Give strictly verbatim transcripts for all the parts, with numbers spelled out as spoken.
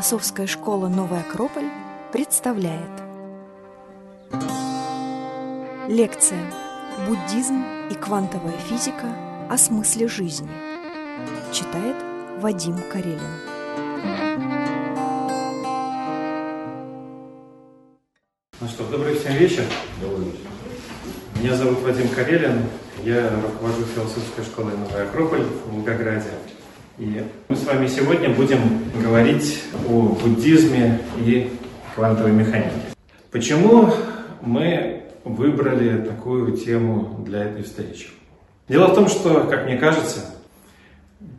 Философская школа «Новая Акрополь» представляет лекция «Буддизм и квантовая физика о смысле жизни». Читает Вадим Карелин. Ну что, добрый всем вечер. Добрый вечер. Меня зовут Вадим Карелин. Я руковожу философской школой «Новая Акрополь» в Волгограде. И мы с вами сегодня будем говорить о буддизме и квантовой механике. Почему мы выбрали такую тему для этой встречи? Дело в том, что, как мне кажется,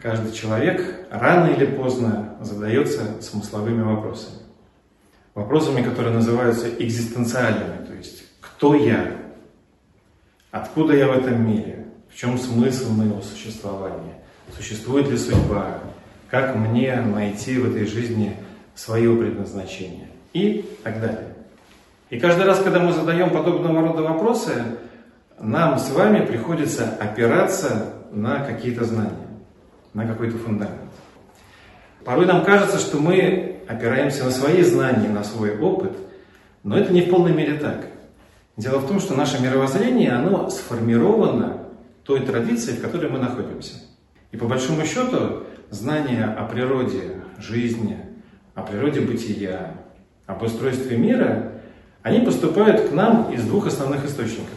каждый человек рано или поздно задается смысловыми вопросами. Вопросами, которые называются экзистенциальными, то есть «Кто я?», «Откуда я в этом мире?», «В чем смысл моего существования?», «Существует ли судьба?», «Как мне найти в этой жизни свое предназначение?» и так далее. И каждый раз, когда мы задаем подобного рода вопросы, нам с вами приходится опираться на какие-то знания, на какой-то фундамент. Порой нам кажется, что мы опираемся на свои знания, на свой опыт, но это не в полной мере так. Дело в том, что наше мировоззрение, оно сформировано той традицией, в которой мы находимся. И по большому счету, знания о природе жизни, о природе бытия, об устройстве мира, они поступают к нам из двух основных источников.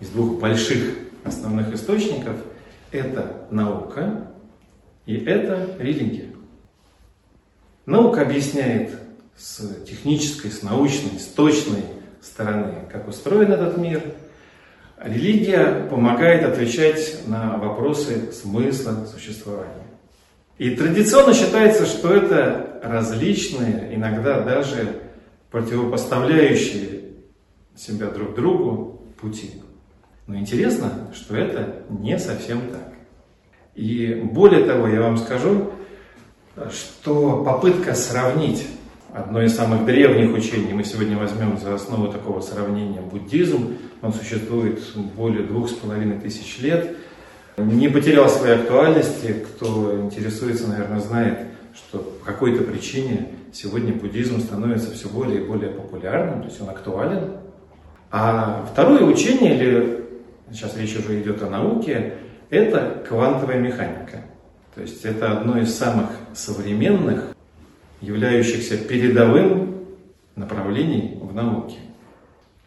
Из двух больших основных источников – это наука и это религия. Наука объясняет с технической, с научной, с точной стороны, как устроен этот мир. Религия помогает отвечать на вопросы смысла существования. И традиционно считается, что это различные, иногда даже противопоставляющие себя друг другу пути. Но интересно, что это не совсем так. И более того, я вам скажу, что попытка сравнить одно из самых древних учений, мы сегодня возьмем за основу такого сравнения буддизм, он существует более двух с половиной тысяч лет, не потерял своей актуальности. Кто интересуется, наверное, знает, что по какой-то причине сегодня буддизм становится все более и более популярным, то есть он актуален. А второе учение, или сейчас речь уже идет о науке, это квантовая механика. То есть это одно из самых современных, являющихся передовым направлением в науке.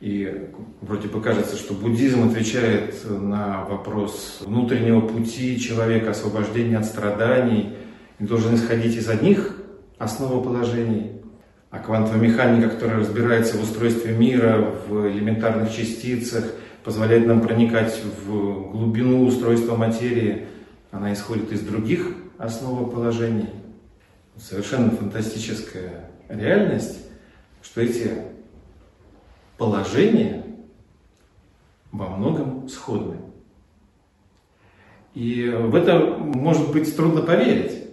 И вроде бы кажется, что буддизм отвечает на вопрос внутреннего пути человека, освобождения от страданий, и должен исходить из одних основоположений. А квантовая механика, которая разбирается в устройстве мира, в элементарных частицах, позволяет нам проникать в глубину устройства материи, она исходит из других основоположений. Совершенно фантастическая реальность, что эти положения во многом сходны. И в это, может быть, трудно поверить.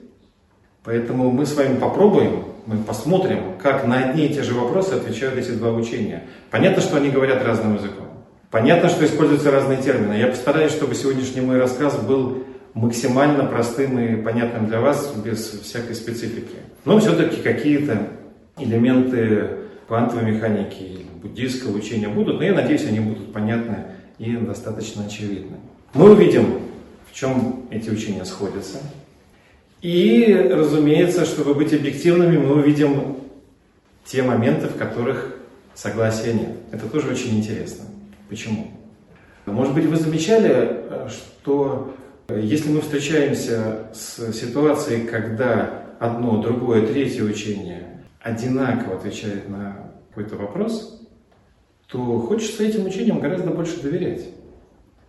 Поэтому мы с вами попробуем, мы посмотрим, как на одни и те же вопросы отвечают эти два учения. Понятно, что они говорят разным языком. Понятно, что используются разные термины. Я постараюсь, чтобы сегодняшний мой рассказ был максимально простым и понятным для вас, без всякой специфики. Но все-таки какие-то элементы квантовой механики или буддийского учения будут, но я надеюсь, они будут понятны и достаточно очевидны. Мы увидим, в чем эти учения сходятся. И, разумеется, чтобы быть объективными, мы увидим те моменты, в которых согласия нет. Это тоже очень интересно. Почему? Может быть, вы замечали, что если мы встречаемся с ситуацией, когда одно, другое, третье учение одинаково отвечает на какой-то вопрос, то хочется этим учениям гораздо больше доверять.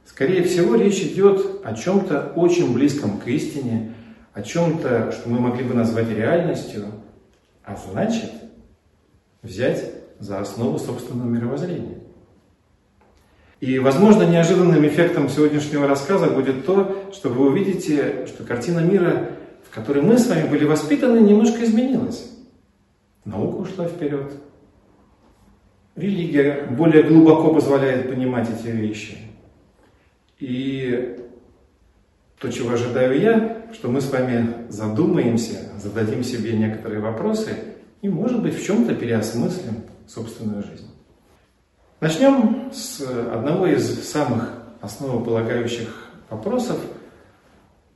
Скорее всего, речь идет о чем-то очень близком к истине, о чем-то, что мы могли бы назвать реальностью, а значит, взять за основу собственного мировоззрения. И, возможно, неожиданным эффектом сегодняшнего рассказа будет то, что вы увидите, что картина мира, в которой мы с вами были воспитаны, немножко изменилась. Наука ушла вперед. Религия более глубоко позволяет понимать эти вещи. И то, чего ожидаю я, что мы с вами задумаемся, зададим себе некоторые вопросы и, может быть, в чем-то переосмыслим собственную жизнь. Начнем с одного из самых основополагающих вопросов.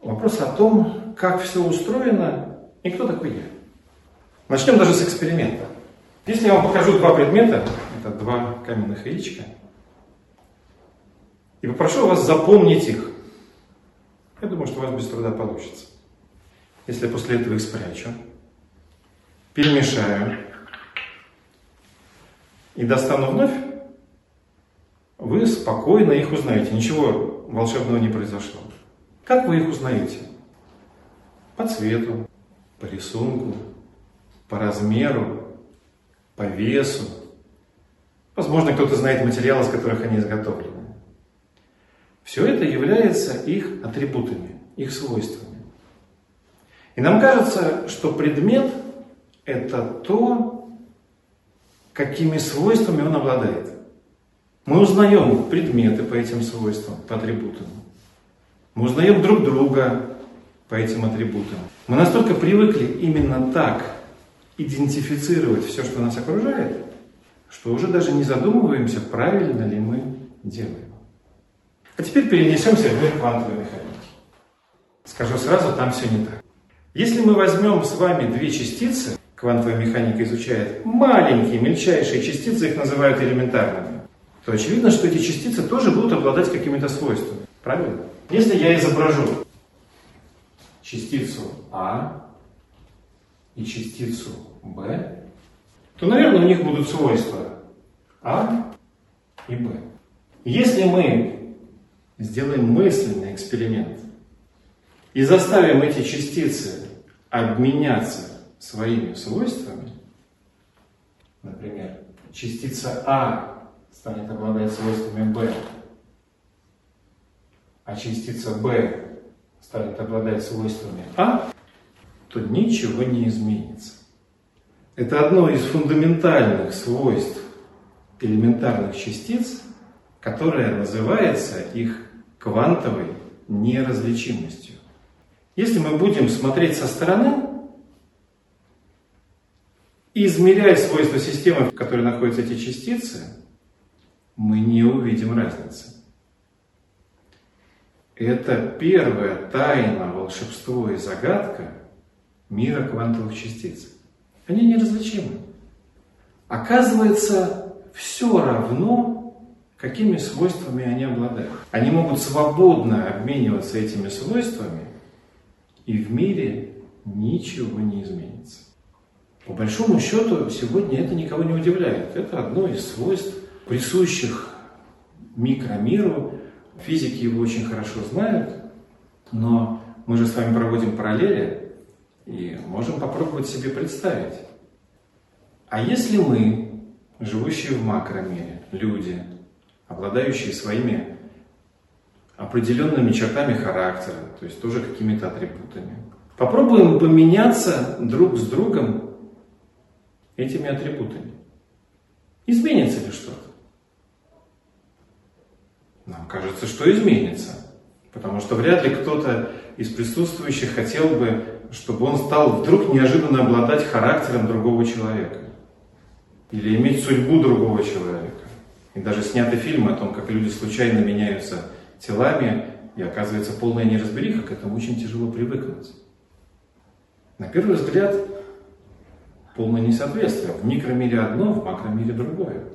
Вопрос о том, как все устроено и кто такой я. Начнем даже с эксперимента. Если я вам покажу два предмета, это два каменных яичка, и попрошу вас запомнить их, я думаю, что у вас без труда получится. Если я после этого их спрячу, перемешаю и достану вновь, вы спокойно их узнаете. Ничего волшебного не произошло. Как вы их узнаете? По цвету, по рисунку, по размеру, по весу. Возможно, кто-то знает материалы, из которых они изготовлены. Все это является их атрибутами, их свойствами. И нам кажется, что предмет – это то, какими свойствами он обладает. Мы узнаем предметы по этим свойствам, по атрибутам. Мы узнаем друг друга по этим атрибутам. Мы настолько привыкли именно так идентифицировать все, что нас окружает, что уже даже не задумываемся, правильно ли мы делаем. А теперь перенесемся в мир квантовой механики. Скажу сразу, там все не так. Если мы возьмем с вами две частицы, квантовая механика изучает маленькие, мельчайшие частицы, их называют элементарными, то очевидно, что эти частицы тоже будут обладать какими-то свойствами. Правильно? Если я изображу частицу А и частицу Б, то, наверное, у них будут свойства А и Б. Если мы сделаем мысленный эксперимент и заставим эти частицы обменяться своими свойствами, например, частица А станет обладать свойствами Б, а частица Б станет обладать свойствами А, то ничего не изменится. Это одно из фундаментальных свойств элементарных частиц, которое называется их квантовой неразличимостью. Если мы будем смотреть со стороны и измеряя свойства системы, в которой находятся эти частицы, мы не увидим разницы. Это первая тайна, волшебство и загадка мира квантовых частиц. Они неразличимы. Оказывается, все равно, какими свойствами они обладают. Они могут свободно обмениваться этими свойствами, и в мире ничего не изменится. По большому счету, сегодня это никого не удивляет. Это одно из свойств, присущих микромиру. Физики его очень хорошо знают, но мы же с вами проводим параллели и можем попробовать себе представить. А если мы, живущие в макромире, люди, обладающие своими определенными чертами характера, то есть тоже какими-то атрибутами, попробуем поменяться друг с другом этими атрибутами. Изменится ли что-то? Нам кажется, что изменится, потому что вряд ли кто-то из присутствующих хотел бы, чтобы он стал вдруг неожиданно обладать характером другого человека или иметь судьбу другого человека. И даже сняты фильмы о том, как люди случайно меняются телами, и оказывается полная неразбериха, к этому очень тяжело привыкнуть. На первый взгляд, полное несоответствие. В микромире одно, в макромире другое.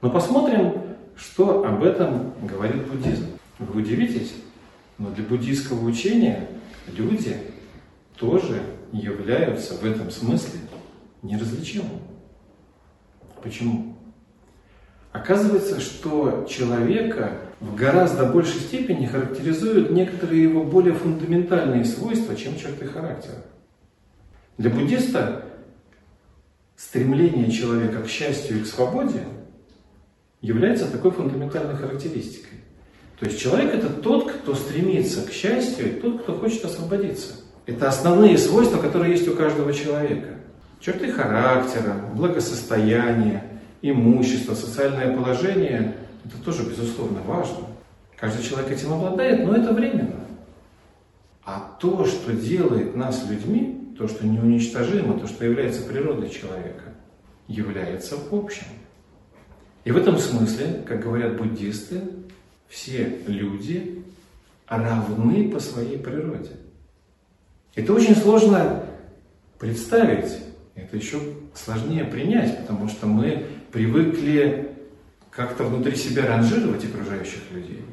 Но посмотрим, что об этом говорит буддизм. Вы удивитесь, но для буддийского учения люди тоже являются в этом смысле неразличимыми. Почему? Оказывается, что человека в гораздо большей степени характеризуют некоторые его более фундаментальные свойства, чем черты характера. Для буддиста стремление человека к счастью и к свободе является такой фундаментальной характеристикой. То есть человек – это тот, кто стремится к счастью, и тот, кто хочет освободиться. Это основные свойства, которые есть у каждого человека. Черты характера, благосостояние, имущество, социальное положение – это тоже, безусловно, важно. Каждый человек этим обладает, но это временно. А то, что делает нас людьми, то, что неуничтожимо, то, что является природой человека, является общим. И в этом смысле, как говорят буддисты, все люди равны по своей природе. Это очень сложно представить, это еще сложнее принять, потому что мы привыкли как-то внутри себя ранжировать окружающих людей.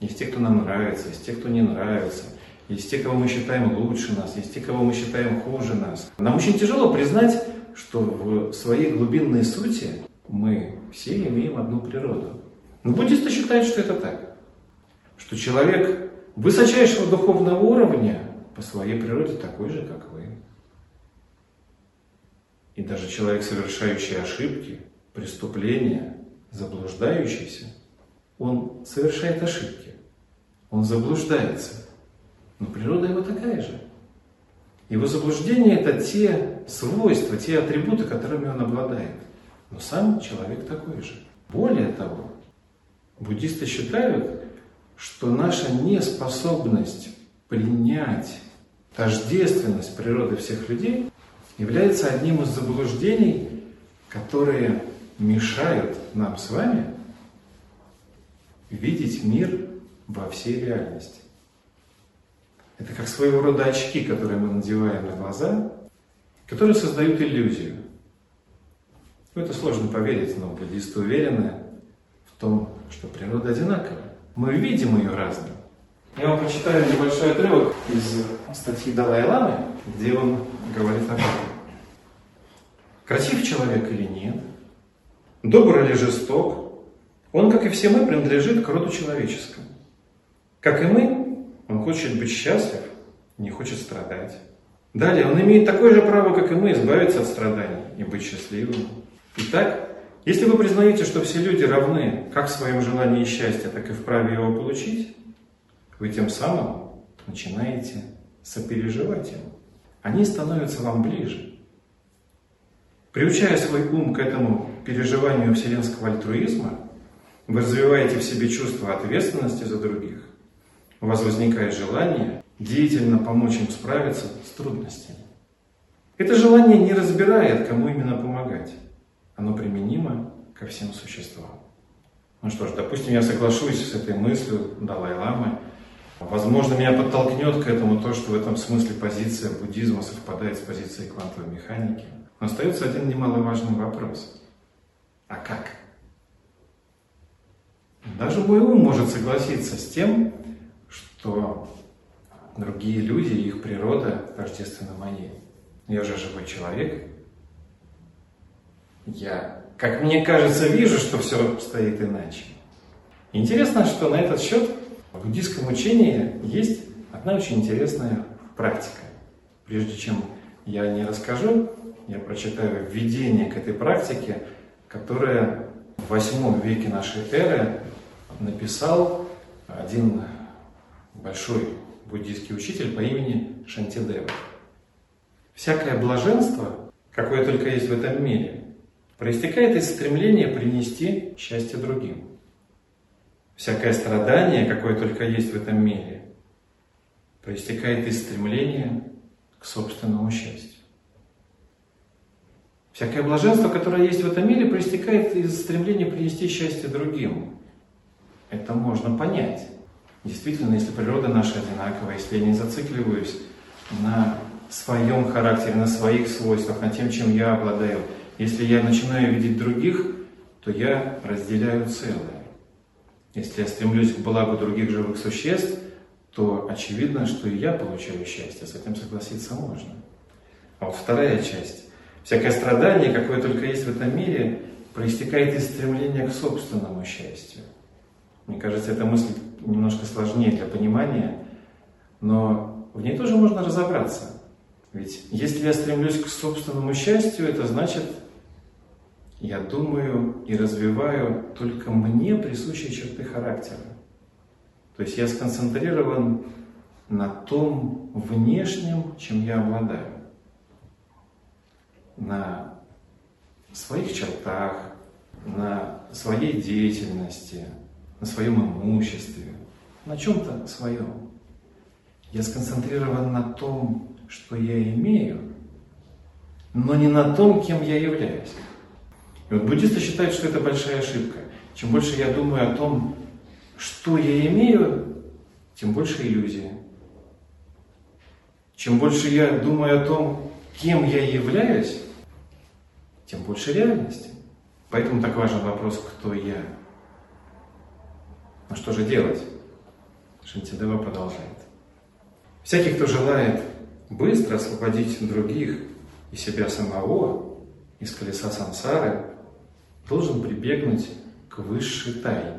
Есть те, кто нам нравится, есть те, кто не нравится, есть те, кого мы считаем лучше нас, есть те, кого мы считаем хуже нас. Нам очень тяжело признать, что в своей глубинной сути мы все имеем одну природу. Но буддисты считают, что это так. Что человек высочайшего духовного уровня по своей природе такой же, как вы. И даже человек, совершающий ошибки, преступления, заблуждающийся, он совершает ошибки, он заблуждается, но природа его такая же. Его заблуждение – это те свойства, те атрибуты, которыми он обладает. Но сам человек такой же. Более того, буддисты считают, что наша неспособность принять тождественность природы всех людей является одним из заблуждений, которые мешают нам с вами видеть мир во всей реальности. Это как своего рода очки, которые мы надеваем на глаза, которые создают иллюзию. В это сложно поверить, но буддисты уверены в том, что природа одинакова. Мы видим ее разным. Я вам прочитаю небольшой отрывок из статьи Далай-ламы, где он говорит о том, красив человек или нет, добр или жесток, он, как и все мы, принадлежит к роду человеческому. Как и мы, он хочет быть счастлив, не хочет страдать. Далее, он имеет такое же право, как и мы, избавиться от страданий и быть счастливым. Итак, если вы признаете, что все люди равны как в своем желании счастья, так и в праве его получить, вы тем самым начинаете сопереживать им. Они становятся вам ближе. Приучая свой ум к этому переживанию вселенского альтруизма, вы развиваете в себе чувство ответственности за других. У вас возникает желание деятельно помочь им справиться с трудностями. Это желание не разбирает, кому именно помогать. Оно применимо ко всем существам. Ну что ж, допустим, я соглашусь с этой мыслью Далай-ламы. Возможно, меня подтолкнет к этому то, что в этом смысле позиция буддизма совпадает с позицией квантовой механики. Но остается один немаловажный вопрос. А как? Даже мой ум может согласиться с тем, что другие люди и их природа тождественна моей. Я же живой человек. Я, как мне кажется, вижу, что все обстоит иначе. Интересно, что на этот счет в буддийском учении есть одна очень интересная практика. Прежде чем я не расскажу, я прочитаю введение к этой практике, которое в восьмом веке нашей эры написал один большой буддийский учитель по имени Шантидева. «Всякое блаженство, какое только есть в этом мире, проистекает из стремления принести счастье другим. Всякое страдание, какое только есть в этом мире, проистекает из стремления к собственному счастью. Всякое блаженство, которое есть в этом мире, проистекает из стремления принести счастье другим». Это можно понять. Действительно, если природа наша одинакова, если я не зацикливаюсь на своем характере, на своих свойствах, на тем, чем я обладаю, если я начинаю видеть других, то я разделяю целое. Если я стремлюсь к благу других живых существ, то очевидно, что и я получаю счастье. С этим согласиться можно. А вот вторая часть. Всякое страдание, какое только есть в этом мире, проистекает из стремления к собственному счастью. Мне кажется, эта мысль немножко сложнее для понимания, но в ней тоже можно разобраться. Ведь если я стремлюсь к собственному счастью, это значит, я думаю и развиваю только мне присущие черты характера. То есть я сконцентрирован на том внешнем, чем я обладаю. На своих чертах, на своей деятельности, на своем имуществе, на чем-то своем. Я сконцентрирован на том, что я имею, но не на том, кем я являюсь. И вот буддисты считают, что это большая ошибка. Чем больше я думаю о том, что я имею, тем больше иллюзии. Чем больше я думаю о том, кем я являюсь, тем больше реальности. Поэтому так важен вопрос, кто я. Но что же делать? Шантидева продолжает. Всякий, кто желает быстро освободить других и себя самого из колеса сансары, должен прибегнуть к высшей тайне.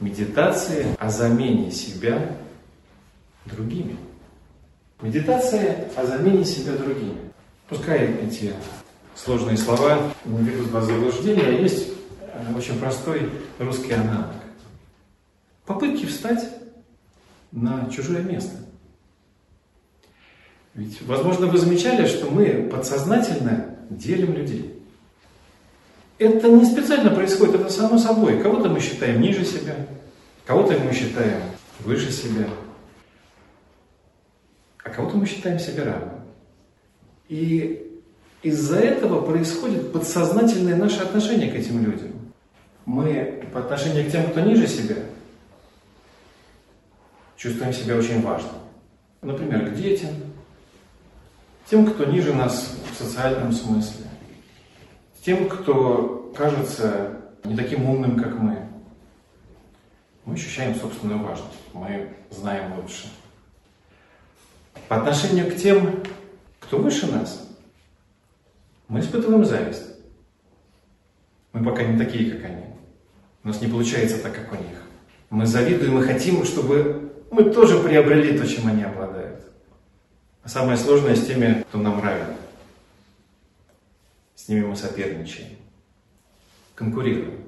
Медитации о замене себя другими. Медитация о замене себя другими. Пускай эти сложные слова не ведут вас в заблуждение, а есть очень простой русский аналог. Попытки встать на чужое место. Ведь, возможно, вы замечали, что мы подсознательно делим людей. Это не специально происходит, это само собой. Кого-то мы считаем ниже себя, кого-то мы считаем выше себя, а кого-то мы считаем себя равным. И из-за этого происходит подсознательное наше отношение к этим людям. Мы по отношению к тем, кто ниже себя, чувствуем себя очень важным. Например, к детям, тем, кто ниже нас в социальном смысле, тем, кто кажется не таким умным, как мы. Мы ощущаем собственную важность, мы знаем лучше. По отношению к тем, кто выше нас, мы испытываем зависть. Мы пока не такие, как они. У нас не получается так, как у них. Мы завидуем и хотим, чтобы мы тоже приобрели то, чем они обладают. А самое сложное с теми, кто нам равен. С ними мы соперничаем, конкурируем.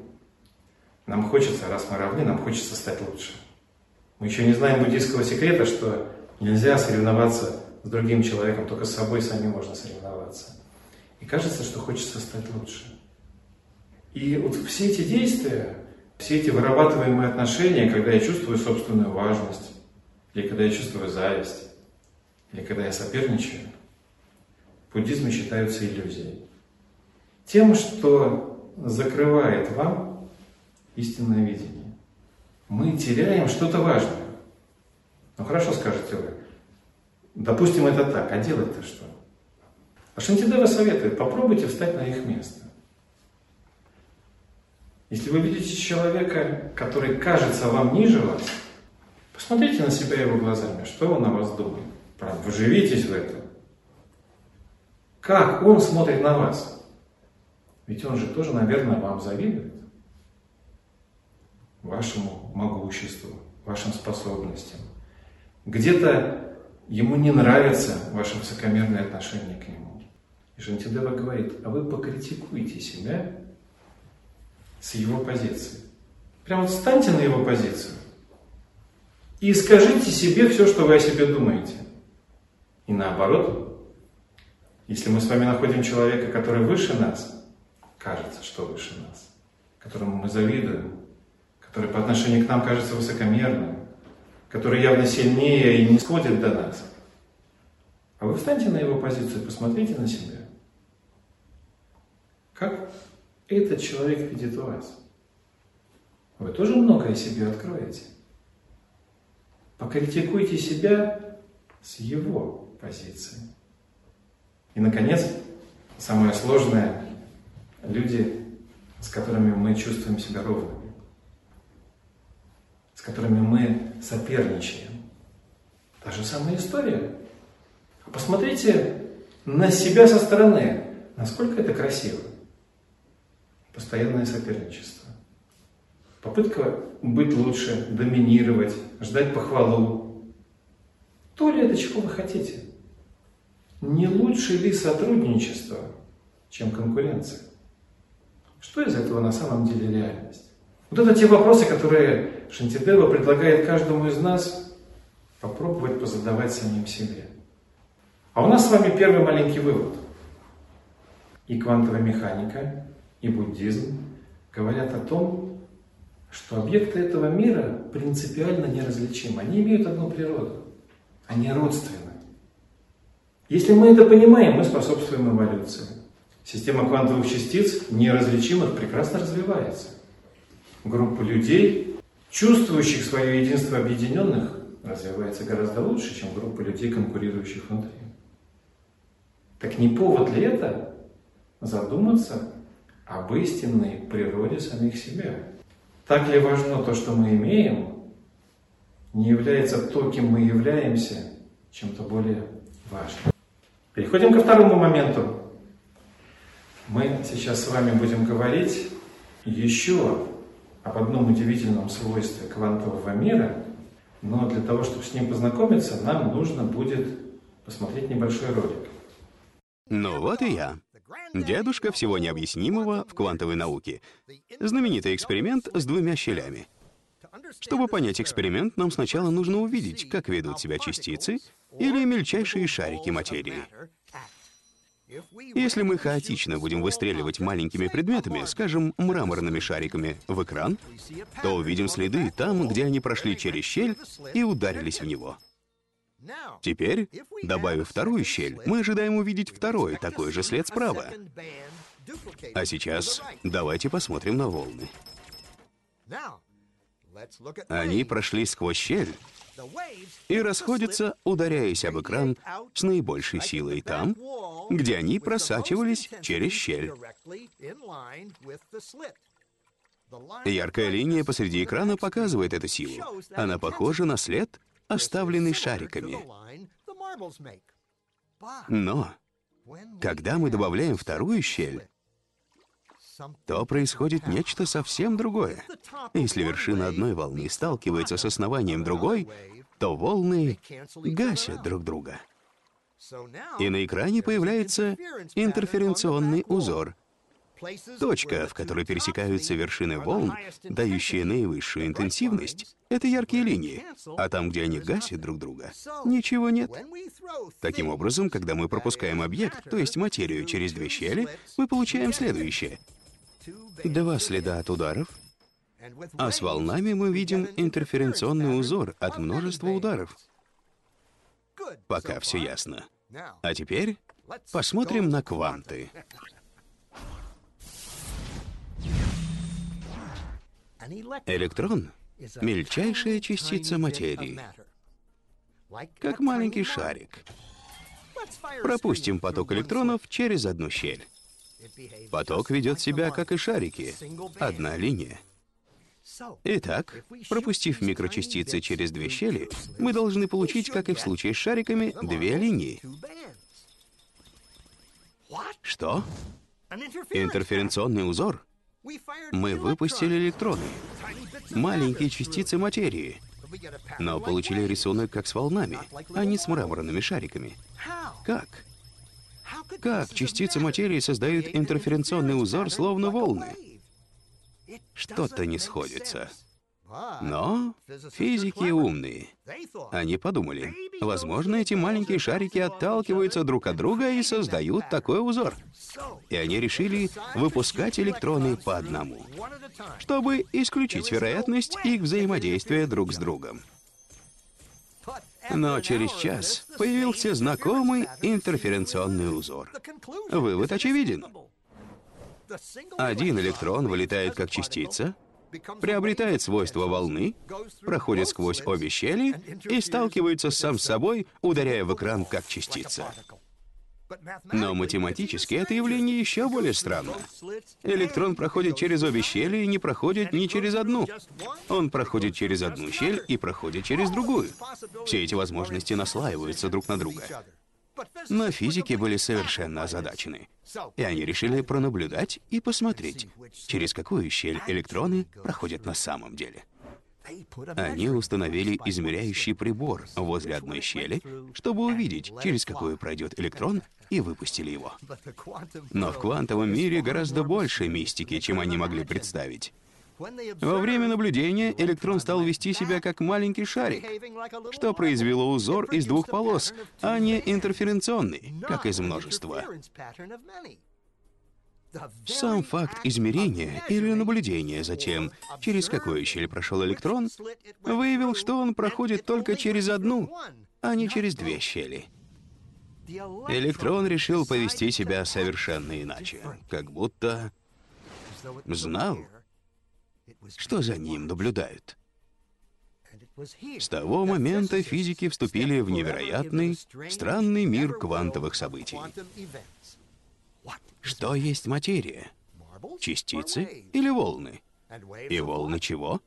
Нам хочется, раз мы равны, нам хочется стать лучше. Мы еще не знаем буддийского секрета, что нельзя соревноваться с другим человеком, только с собой самим можно соревноваться. И кажется, что хочется стать лучше. И вот все эти действия, все эти вырабатываемые отношения, когда я чувствую собственную важность, или когда я чувствую зависть, или когда я соперничаю, в буддизме считаются иллюзией. Тем, что закрывает вам истинное видение. Мы теряем что-то важное. Ну хорошо, скажете вы. Допустим, это так, а делать-то что? А Шантидева советует, попробуйте встать на их место. Если вы видите человека, который кажется вам ниже вас, посмотрите на себя его глазами, что он о вас думает. Правда, вживитесь в это. Как он смотрит на вас? Ведь он же тоже, наверное, вам завидует. Вашему могуществу, вашим способностям. Где-то ему не нравятся ваши высокомерные отношения к нему. И Шантидева говорит, а вы покритикуйте себя с его позиции. Прямо встаньте на его позицию и скажите себе все, что вы о себе думаете. И наоборот, если мы с вами находим человека, который выше нас, кажется, что выше нас, которому мы завидуем, который по отношению к нам кажется высокомерным, который явно сильнее и не сходит до нас. А вы встаньте на его позицию и посмотрите на себя. Как этот человек видит вас? Вы тоже многое себе откроете. Покритикуйте себя с его позиции. И, наконец, самое сложное — люди, с которыми мы чувствуем себя ровными, с которыми мы соперничаем. Та же самая история. Посмотрите на себя со стороны, насколько это красиво. Постоянное соперничество. Попытка быть лучше, доминировать, ждать похвалу. То ли это, чего вы хотите? Не лучше ли сотрудничество, чем конкуренция? Что из этого на самом деле реальность? Вот это те вопросы, которые Шантидева предлагает каждому из нас попробовать позадавать самим себе. А у нас с вами первый маленький вывод. И квантовая механика, и буддизм говорят о том, что объекты этого мира принципиально неразличимы. Они имеют одну природу, они родственны. Если мы это понимаем, мы способствуем эволюции. Система квантовых частиц, неразличимых, прекрасно развивается. Группа людей, чувствующих свое единство объединенных, развивается гораздо лучше, чем группа людей, конкурирующих внутри. Так не повод ли это задуматься об истинной природе самих себя? Так ли важно то, что мы имеем, не является то, кем мы являемся, чем-то более важным? Переходим ко второму моменту. Мы сейчас с вами будем говорить еще об одном удивительном свойстве квантового мира, но для того, чтобы с ним познакомиться, нам нужно будет посмотреть небольшой ролик. Ну вот и я. Дедушка всего необъяснимого в квантовой науке. Знаменитый эксперимент с двумя щелями. Чтобы понять эксперимент, нам сначала нужно увидеть, как ведут себя частицы или мельчайшие шарики материи. Если мы хаотично будем выстреливать маленькими предметами, скажем, мраморными шариками, в экран, то увидим следы там, где они прошли через щель и ударились в него. Теперь, добавив вторую щель, мы ожидаем увидеть второй, такой же след справа. А сейчас давайте посмотрим на волны. Они прошли сквозь щель и расходятся, ударяясь об экран с наибольшей силой там, где они просачивались через щель. Яркая линия посреди экрана показывает эту силу. Она похожа на след, оставленный шариками. Но когда мы добавляем вторую щель, то происходит нечто совсем другое. Если вершина одной волны сталкивается с основанием другой, то волны гасят друг друга. И на экране появляется интерференционный узор. Точка, в которой пересекаются вершины волн, дающие наивысшую интенсивность, — это яркие линии, а там, где они гасят друг друга, ничего нет. Таким образом, когда мы пропускаем объект, то есть материю, через две щели, мы получаем следующее. Два следа от ударов, а с волнами мы видим интерференционный узор от множества ударов. Пока все ясно. А теперь посмотрим на кванты. Электрон — мельчайшая частица материи, как маленький шарик. Пропустим поток электронов через одну щель. Поток ведет себя, как и шарики, одна линия. Итак, пропустив микрочастицы через две щели, мы должны получить, как и в случае с шариками, две линии. Что? Интерференционный узор? Мы выпустили электроны, маленькие частицы материи, но получили рисунок как с волнами, а не с мраморными шариками. Как? Как частицы материи создают интерференционный узор, словно волны? Что-то не сходится. Но физики умные. Они подумали, возможно, эти маленькие шарики отталкиваются друг от друга и создают такой узор. И они решили выпускать электроны по одному, чтобы исключить вероятность их взаимодействия друг с другом. Но через час появился знакомый интерференционный узор. Вывод очевиден. Один электрон вылетает как частица, приобретает свойства волны, проходит сквозь обе щели и сталкивается сам с собой, ударяя в экран как частица. Но математически это явление еще более странно. Электрон проходит через обе щели и не проходит ни через одну. Он проходит через одну щель и проходит через другую. Все эти возможности наслаиваются друг на друга. Но физики были совершенно озадачены. И они решили пронаблюдать и посмотреть, через какую щель электроны проходят на самом деле. Они установили измеряющий прибор возле одной щели, чтобы увидеть, через какую пройдет электрон, и выпустили его. Но в квантовом мире гораздо больше мистики, чем они могли представить. Во время наблюдения электрон стал вести себя как маленький шарик, что произвело узор из двух полос, а не интерференционный, как из множества. Сам факт измерения или наблюдения за тем, через какую щель прошел электрон, выявил, что он проходит только через одну, а не через две щели. электрон решил повести себя совершенно иначе, как будто знал, что за ним наблюдают. С того момента физики вступили в невероятный, странный мир квантовых событий. Что есть материя? Частицы или волны? И волны чего?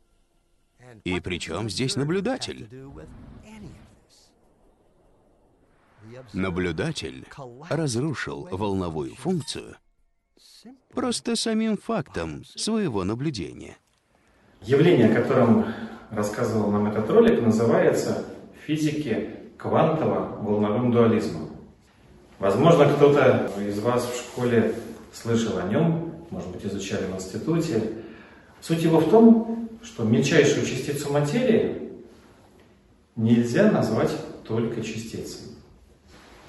И при чем здесь наблюдатель? Наблюдатель разрушил волновую функцию просто самим фактом своего наблюдения. Явление, о котором рассказывал нам этот ролик, называется «Физики квантово-волновым дуализмом». Возможно, кто-то из вас в школе слышал о нем, может быть, изучали в институте. Суть его в том, что мельчайшую частицу материи нельзя назвать только частицей.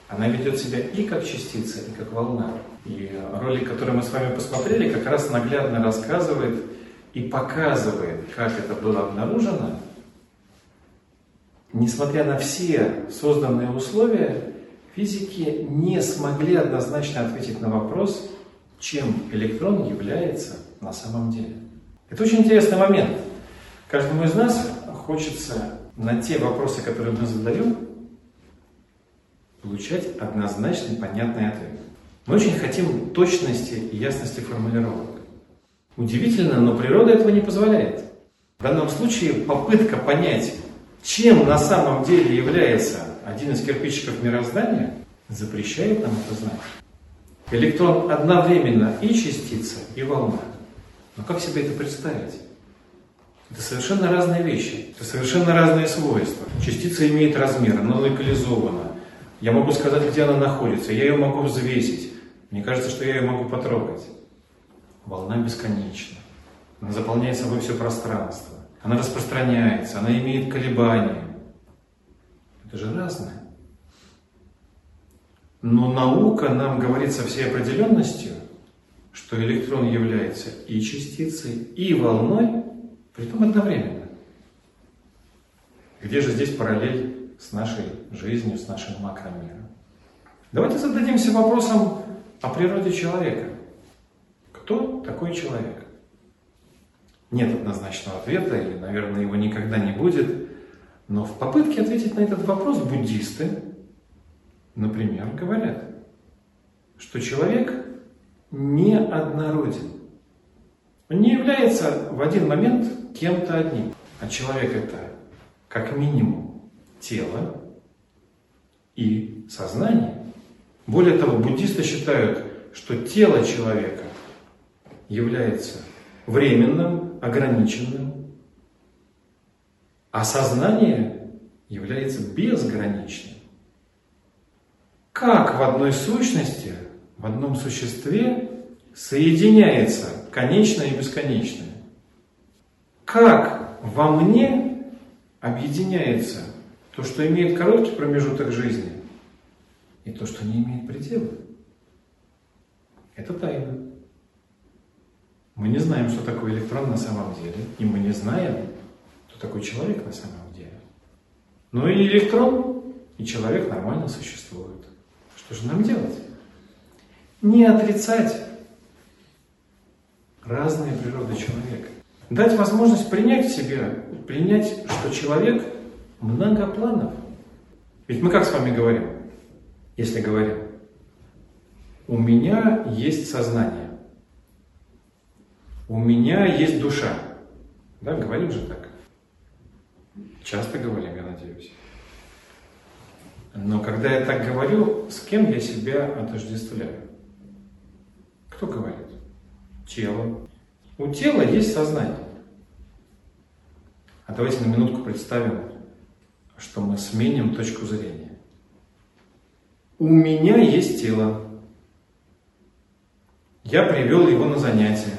Она ведет себя и как частица, и как волна. И ролик, который мы с вами посмотрели, как раз наглядно рассказывает и показывает, как это было обнаружено. Несмотря на все созданные условия, физики не смогли однозначно ответить на вопрос, чем электрон является на самом деле. Это очень интересный момент. Каждому из нас хочется на те вопросы, которые мы задаем, получать однозначный, понятный ответ. Мы очень хотим точности и ясности формулировок. Удивительно, но природа этого не позволяет. В данном случае попытка понять, чем на самом деле является один из кирпичиков мироздания, запрещает нам это знать. Электрон одновременно и частица, и волна. Но как себе это представить? Это совершенно разные вещи, это совершенно разные свойства. Частица имеет размер, она локализована. Я могу сказать, где она находится, я ее могу взвесить. Мне кажется, что я ее могу потрогать. Волна бесконечна. Она заполняет собой все пространство. Она распространяется, она имеет колебания. Это же разное. Но наука нам говорит со всей определенностью, что электрон является и частицей, и волной, притом одновременно. Где же здесь параллель с нашей жизнью, с нашим макромиром? Давайте зададимся вопросом о природе человека. Кто такой человек? Нет однозначного ответа, или, наверное, его никогда не будет. Но в попытке ответить на этот вопрос буддисты, например, говорят, что человек неоднороден. Он не является в один момент кем-то одним. А человек — это как минимум тело и сознание. Более того, буддисты считают, что тело человека является временным, ограниченным, а сознание является безграничным. Как в одной сущности, в одном существе соединяется конечное и бесконечное? Как во мне объединяется то, что имеет короткий промежуток жизни, и то, что не имеет предела? Это тайна. Мы не знаем, что такое электрон на самом деле, и мы не знаем, кто такой человек на самом деле. Но и электрон, и человек нормально существуют. Что же нам делать? Не отрицать разные природы человека. Дать возможность принять в себе, принять, что человек многопланов. Ведь мы как с вами говорим? Если говорим, у меня есть сознание. У меня есть душа. Да, говорим же так. Часто говорим, я надеюсь. Но когда я так говорю, с кем я себя отождествляю? Кто говорит? Тело. У тела есть сознание. А давайте на минутку представим, что мы сменим точку зрения. У меня есть тело. Я привел его на занятия.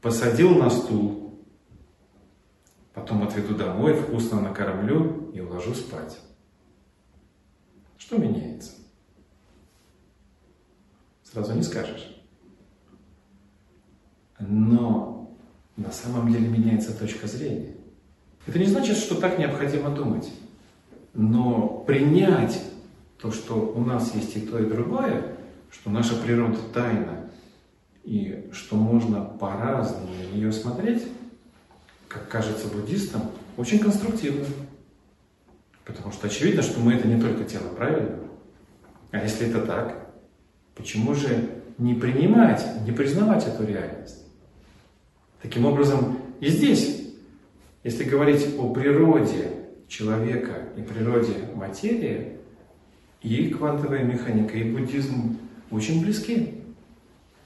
Посадил на стул, потом отведу домой, вкусно накормлю и уложу спать. Что меняется? Сразу не скажешь. Но на самом деле меняется точка зрения. Это не значит, что так необходимо думать. Но принять то, что у нас есть и то, и другое, что наша природа тайна, и что можно по-разному на нее смотреть, как кажется буддистам, очень конструктивно. Потому что очевидно, что мы это не только тело, правильно? А если это так, почему же не принимать, не признавать эту реальность? Таким образом, и здесь, если говорить о природе человека и природе материи, и квантовая механика, и буддизм очень близки.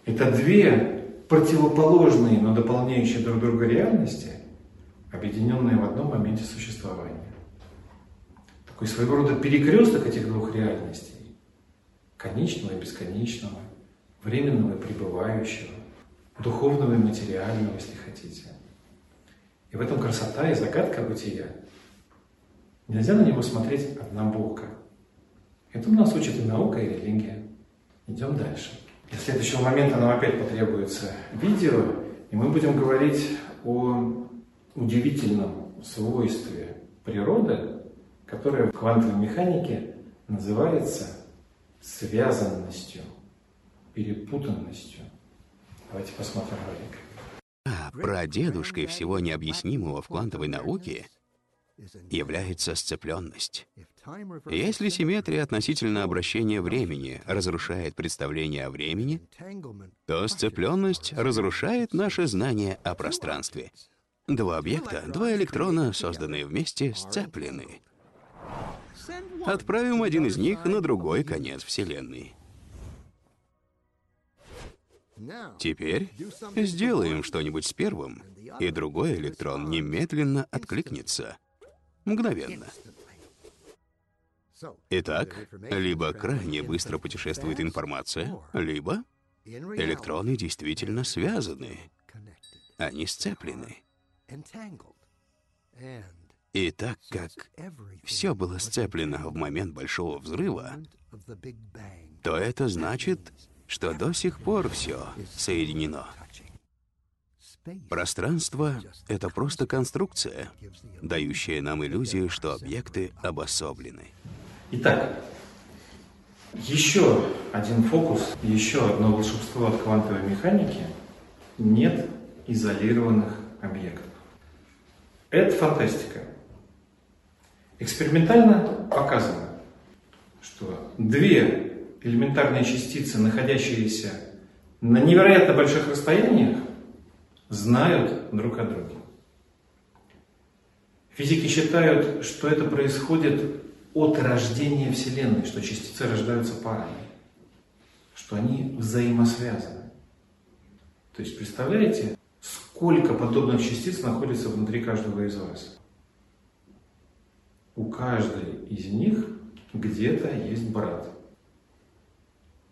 Это две противоположные, но дополняющие друг друга реальности, объединенные в одном моменте существования. Такой своего рода перекресток этих двух реальностей, конечного и бесконечного, временного и пребывающего, духовного и материального, если хотите. И в этом красота и загадка бытия. Нельзя на него смотреть однобоко. Этому нас учит и наука, и религия. Идем дальше. Для следующего момента нам опять потребуется видео, и мы будем говорить о удивительном свойстве природы, которое в квантовой механике называется связанностью, перепутанностью. Давайте посмотрим ролик. Прадедушкой всего необъяснимого в квантовой науке является сцепленность. Если симметрия относительно обращения времени разрушает представление о времени, то сцепленность разрушает наше знание о пространстве. Два объекта, два электрона, созданные вместе, сцеплены. Отправим один из них на другой конец Вселенной. Теперь сделаем что-нибудь с первым, и другой электрон немедленно откликнется. Мгновенно. Итак, либо крайне быстро путешествует информация, либо электроны действительно связаны. Они сцеплены. И так как все было сцеплено в момент Большого взрыва, то это значит, что до сих пор все соединено. Пространство — это просто конструкция, дающая нам иллюзию, что объекты обособлены. Итак, еще один фокус, еще одно волшебство от квантовой механики — нет изолированных объектов. Это фантастика. Экспериментально показано, что две элементарные частицы, находящиеся на невероятно больших расстояниях, знают друг о друге. Физики считают, что это происходит от рождения Вселенной, что частицы рождаются парами, что они взаимосвязаны. То есть, представляете, сколько подобных частиц находится внутри каждого из вас? У каждой из них где-то есть брат.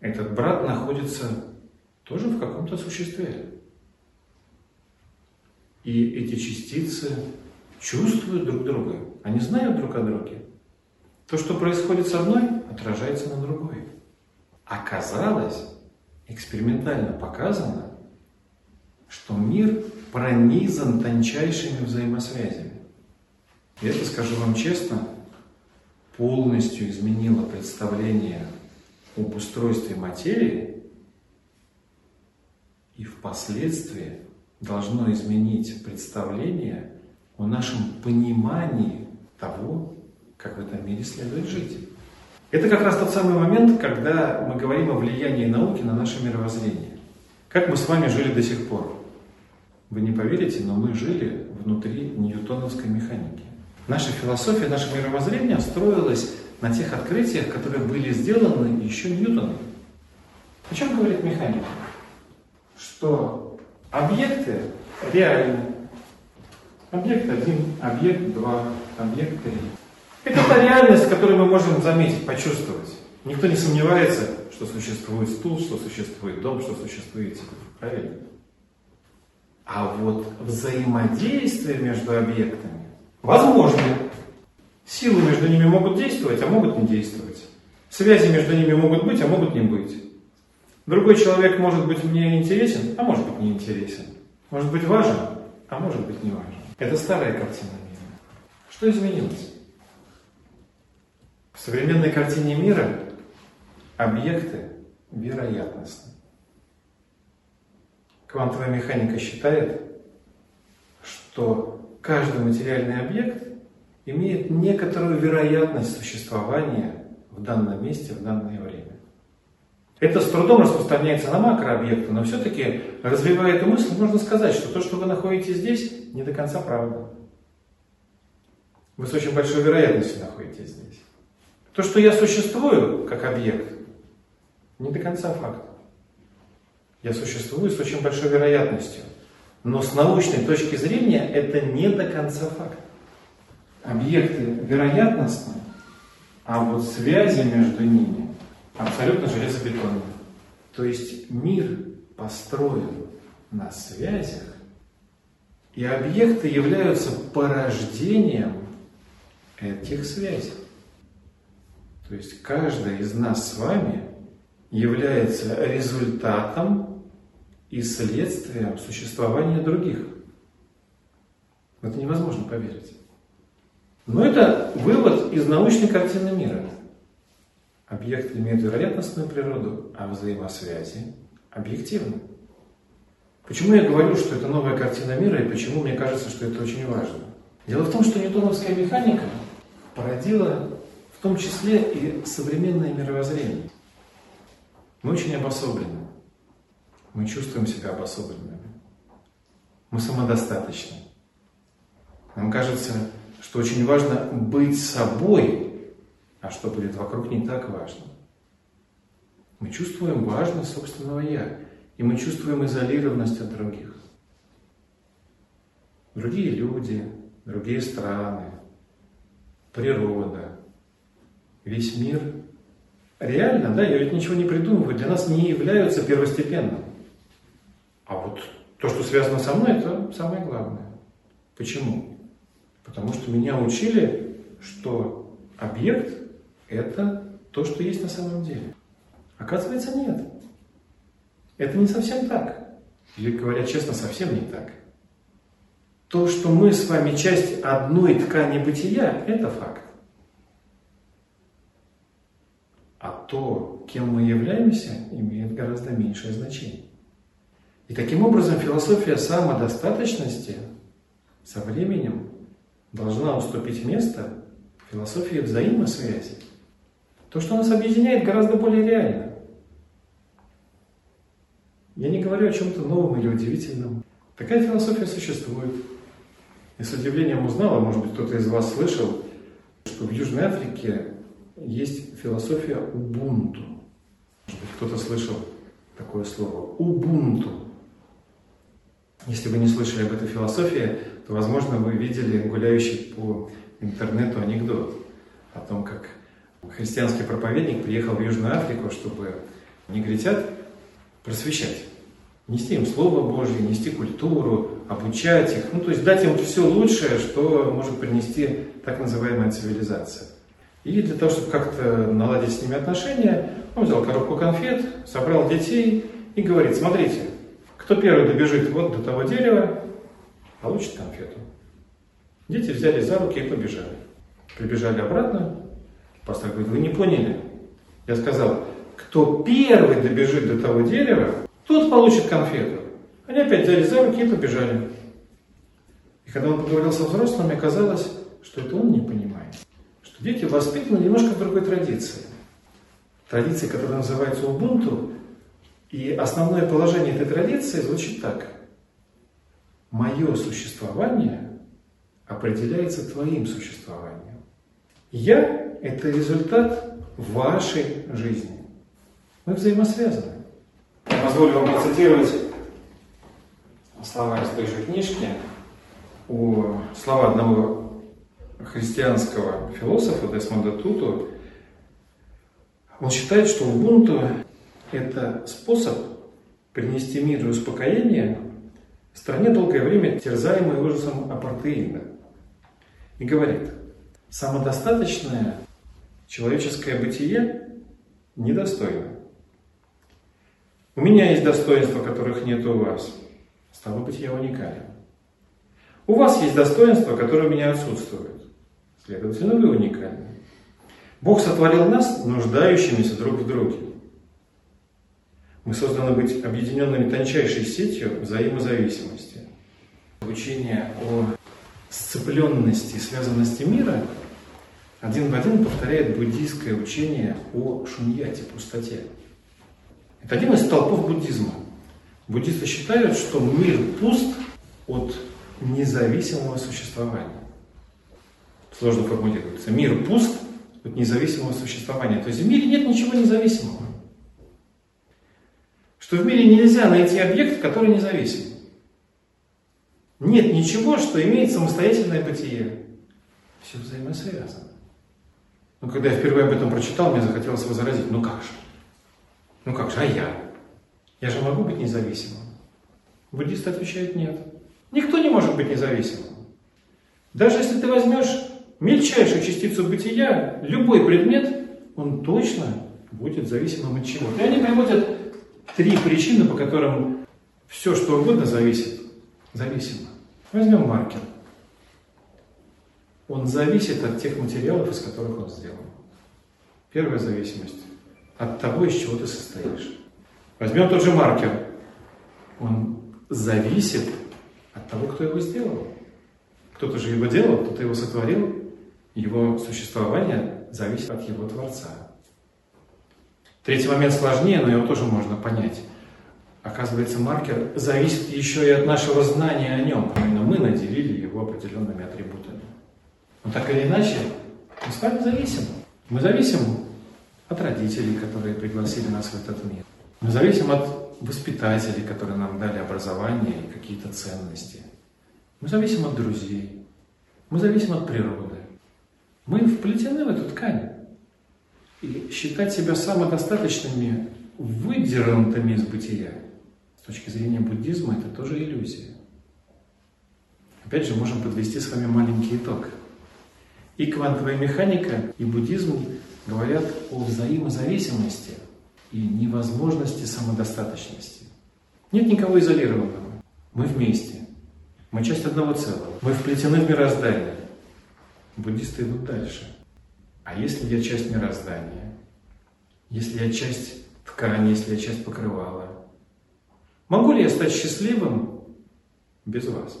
Этот брат находится тоже в каком-то существе. И эти частицы чувствуют друг друга, они знают друг о друге. То, что происходит с одной, отражается на другой. Оказалось, экспериментально показано, что мир пронизан тончайшими взаимосвязями. И это, скажу вам честно, полностью изменило представление об устройстве материи и впоследствии должно изменить представление о нашем понимании того, как в этом мире следует жить. Это как раз тот самый момент, когда мы говорим о влиянии науки на наше мировоззрение. Как мы с вами жили до сих пор? Вы не поверите, но мы жили внутри ньютоновской механики. Наша философия, наше мировоззрение строилось на тех открытиях, которые были сделаны еще Ньютоном. О чем говорит механика? Что объекты реальны. Объект один, объект два, объект три. Это та реальность, которую мы можем заметить, почувствовать. Никто не сомневается, что существует стул, что существует дом, что существует тело. Правильно? А вот взаимодействие между объектами возможно. Силы между ними могут действовать, а могут не действовать. Связи между ними могут быть, а могут не быть. Другой человек может быть мне интересен, а может быть не интересен. Может быть важен, а может быть не важен. Это старая картина мира. Что изменилось? В В современной картине мира объекты вероятностны. Квантовая механика считает, что каждый материальный объект имеет некоторую вероятность существования в данном месте, в данное время. Это с трудом распространяется на макрообъекты, но все-таки, развивая эту мысль, можно сказать, что то, что вы находите здесь, не до конца правда. Вы с очень большой вероятностью находитесь здесь. То, что я существую как объект, не до конца факт. Я существую с очень большой вероятностью. Но с научной точки зрения это не до конца факт. Объекты вероятностны, а вот связи между ними абсолютно железобетонные. То есть мир построен на связях, и объекты являются порождением этих связей. То есть каждая из нас с вами является результатом и следствием существования других. В это невозможно поверить. Но это вывод из научной картины мира. Объекты имеют вероятностную природу, а взаимосвязи объективны. Почему я говорю, что это новая картина мира, и почему мне кажется, что это очень важно? Дело в том, что ньютоновская механика породила в том числе и современное мировоззрение. Мы очень обособлены. Мы чувствуем себя обособленными. Мы самодостаточны. Нам кажется, что очень важно быть собой, а что будет вокруг, не так важно. Мы чувствуем важность собственного «я», и мы чувствуем изолированность от других. Другие люди, другие страны, природа, весь мир реально, да, я ведь ничего не придумываю, для нас не являются первостепенным. А вот то, что связано со мной, это самое главное. Почему? Потому что меня учили, что объект – это то, что есть на самом деле. Оказывается, нет. Это не совсем так. Или, говоря честно, совсем не так. То, что мы с вами часть одной ткани бытия – это факт. А то, кем мы являемся, имеет гораздо меньшее значение. И таким образом философия самодостаточности со временем должна уступить место философии взаимосвязи. То, что нас объединяет, гораздо более реально. Я не говорю о чем-то новом или удивительном. Такая философия существует. И с удивлением узнала, может быть, кто-то из вас слышал, что в Южной Африке есть философия Убунту. Может быть, кто-то слышал такое слово Убунту. Если вы не слышали об этой философии, то, возможно, вы видели гуляющий по интернету анекдот о том, как христианский проповедник приехал в Южную Африку, чтобы негритят просвещать. Нести им Слово Божье, нести культуру, обучать их. Ну, то есть дать им все лучшее, что может принести так называемая цивилизация. И для того, чтобы как-то наладить с ними отношения, он взял коробку конфет, собрал детей и говорит: смотрите, кто первый добежит вот до того дерева, получит конфету. Дети взяли за руки и побежали. Прибежали обратно. Пастор говорит: вы не поняли. Я сказал, кто первый добежит до того дерева, тот получит конфету. Они опять взяли за руки и побежали. И когда он поговорил со взрослыми, оказалось, что это он не понимает. Что дети воспитаны немножко в другой традиции. Традиция, которая называется Убунту. И основное положение этой традиции звучит так. Мое существование определяется твоим существованием. Я – это результат вашей жизни. Мы взаимосвязаны. Я позволю вам процитировать слова из той же книжки, у слова одного христианского философа Десмонда Туту. Он считает, что Убунту – это способ принести мир и успокоение в стране, долгое время терзаемой ужасом апартеида. И говорит, самодостаточное человеческое бытие недостойно. У меня есть достоинства, которых нет у вас. Стало быть, я уникален. У вас есть достоинства, которые у меня отсутствуют. Следовательно, вы уникальны. Бог сотворил нас нуждающимися друг в друге. Мы созданы быть объединенными тончайшей сетью взаимозависимости. Учение о сцепленности и связанности мира один в один повторяет буддийское учение о шуньяте, пустоте. Это один из столпов буддизма. Буддисты считают, что мир пуст от независимого существования. Сложно формулируется. Мир пуст от независимого существования. То есть в мире нет ничего независимого. Что в мире нельзя найти объект, который независим. Нет ничего, что имеет самостоятельное бытие. Все взаимосвязано. Но когда я впервые об этом прочитал, мне захотелось возразить. Ну как же? Ну как же? А я? Я же могу быть независимым? Буддисты отвечают нет. Никто не может быть независимым. Даже если ты возьмешь мельчайшую частицу бытия, любой предмет, он точно будет зависимым от чего-то. И они приводят три причины, по которым все, что угодно, зависит. Зависимо. Возьмем маркер. Он зависит от тех материалов, из которых он сделан. Первая зависимость – от того, из чего ты состоишь. Возьмем тот же маркер. Он зависит от того, кто его сделал. Кто-то же его делал, кто-то его сотворил. Его существование зависит от его Творца. Третий момент сложнее, но его тоже можно понять. Оказывается, маркер зависит еще и от нашего знания о нем. Именно мы наделили его определенными атрибутами. Но так или иначе, мы с вами зависим. Мы зависим от родителей, которые пригласили нас в этот мир. Мы зависим от воспитателей, которые нам дали образование и какие-то ценности. Мы зависим от друзей. Мы зависим от природы. Мы вплетены в эту ткань. И считать себя самодостаточными, выдернутыми из бытия, с точки зрения буддизма, это тоже иллюзия. Опять же, можем подвести с вами маленький итог. И квантовая механика, и буддизм говорят о взаимозависимости и невозможности самодостаточности. Нет никого изолированного. Мы вместе. Мы часть одного целого. Мы вплетены в мироздание. Буддисты идут дальше. А если я часть мироздания? Если я часть ткани, если я часть покрывала? Могу ли я стать счастливым без вас?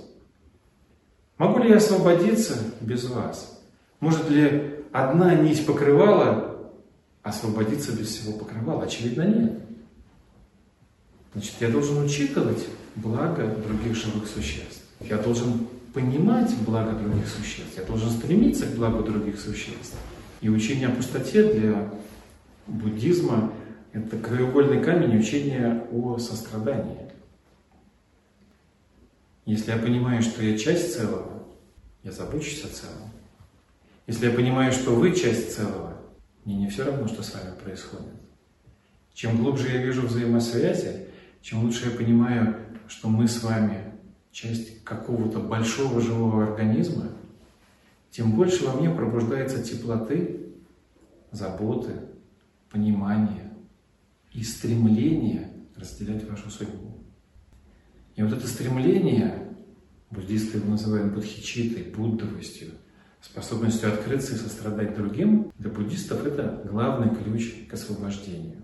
Могу ли я освободиться без вас? Может ли одна нить покрывала освободиться без всего покрывала? Очевидно, нет. Значит, я должен учитывать благо других живых существ. Я должен понимать благо других существ. Я должен стремиться к благу других существ. И учение о пустоте для буддизма – это краеугольный камень учения о сострадании. Если я понимаю, что я часть целого, я забочусь о целом. Если я понимаю, что вы часть целого, мне не все равно, что с вами происходит. Чем глубже я вижу взаимосвязи, чем лучше я понимаю, что мы с вами часть какого-то большого живого организма, тем больше во мне пробуждается теплоты, заботы, понимания и стремления разделять вашу судьбу. И вот это стремление, буддисты его называют бодхичитой, буддовостью, способностью открыться и сострадать другим, для буддистов это главный ключ к освобождению.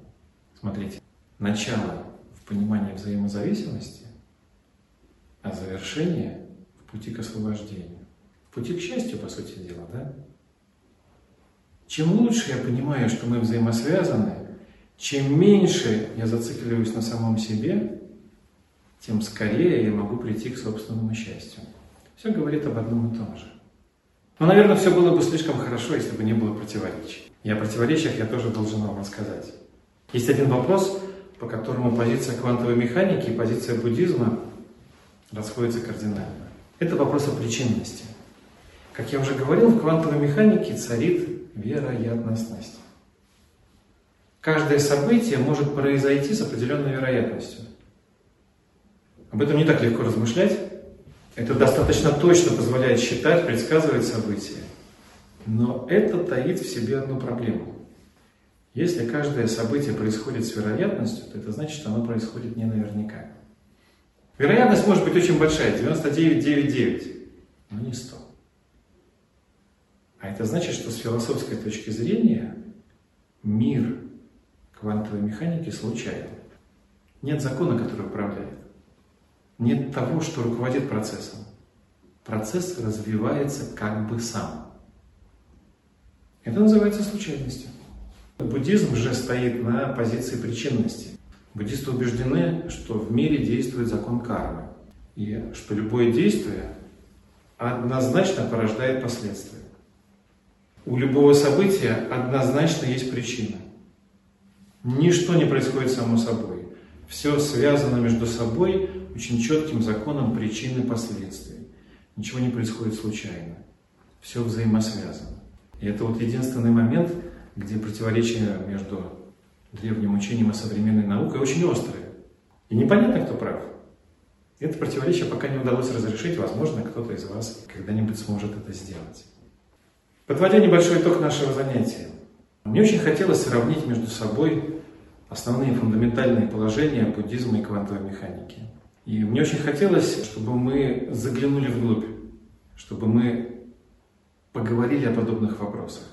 Смотрите, начало в понимании взаимозависимости, а завершение в пути к освобождению. В пути к счастью, по сути дела, да? Чем лучше я понимаю, что мы взаимосвязаны, чем меньше я зацикливаюсь на самом себе, тем скорее я могу прийти к собственному счастью. Все говорит об одном и том же. Но, наверное, все было бы слишком хорошо, если бы не было противоречий. И о противоречиях я тоже должен вам рассказать. Есть один вопрос, по которому позиция квантовой механики и позиция буддизма расходятся кардинально. Это вопрос о причинности. Как я уже говорил, в квантовой механике царит вероятностность. Каждое событие может произойти с определенной вероятностью. Об этом не так легко размышлять. Это достаточно точно позволяет считать, предсказывать события. Но это таит в себе одну проблему. Если каждое событие происходит с вероятностью, то это значит, что оно происходит не наверняка. Вероятность может быть очень большая, девяносто девять целых девять десятых, но не сто. А это значит, что с философской точки зрения мир квантовой механики случайен. Нет закона, который управляет. Нет того, что руководит процессом. Процесс развивается как бы сам. Это называется случайностью. Буддизм же стоит на позиции причинности. Буддисты убеждены, что в мире действует закон кармы, и что любое действие однозначно порождает последствия. У любого события однозначно есть причина. Ничто не происходит само собой. Все связано между собой очень четким законом причин и последствий. Ничего не происходит случайно. Все взаимосвязано. И это вот единственный момент, где противоречия между древним учением и современной наукой очень острые. И непонятно, кто прав. Это противоречие пока не удалось разрешить. Возможно, кто-то из вас когда-нибудь сможет это сделать. Подводя небольшой итог нашего занятия, мне очень хотелось сравнить между собой основные фундаментальные положения буддизма и квантовой механики. И мне очень хотелось, чтобы мы заглянули вглубь, чтобы мы поговорили о подобных вопросах.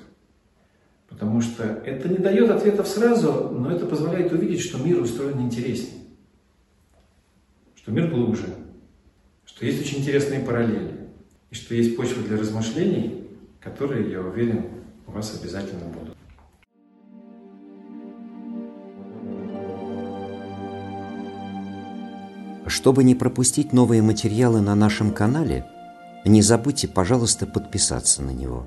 Потому что это не дает ответов сразу, но это позволяет увидеть, что мир устроен интереснее, что мир глубже, что есть очень интересные параллели, и что есть почва для размышлений, которые, я уверен, у вас обязательно будут. Чтобы не пропустить новые материалы на нашем канале, не забудьте, пожалуйста, подписаться на него.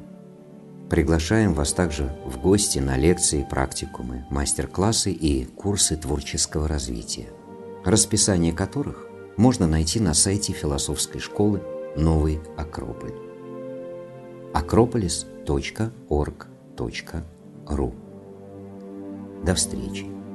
Приглашаем вас также в гости на лекции, практикумы, мастер-классы и курсы творческого развития, расписание которых можно найти на сайте философской школы «Новый Акрополь» акрополис точка орг точка ру. До встречи!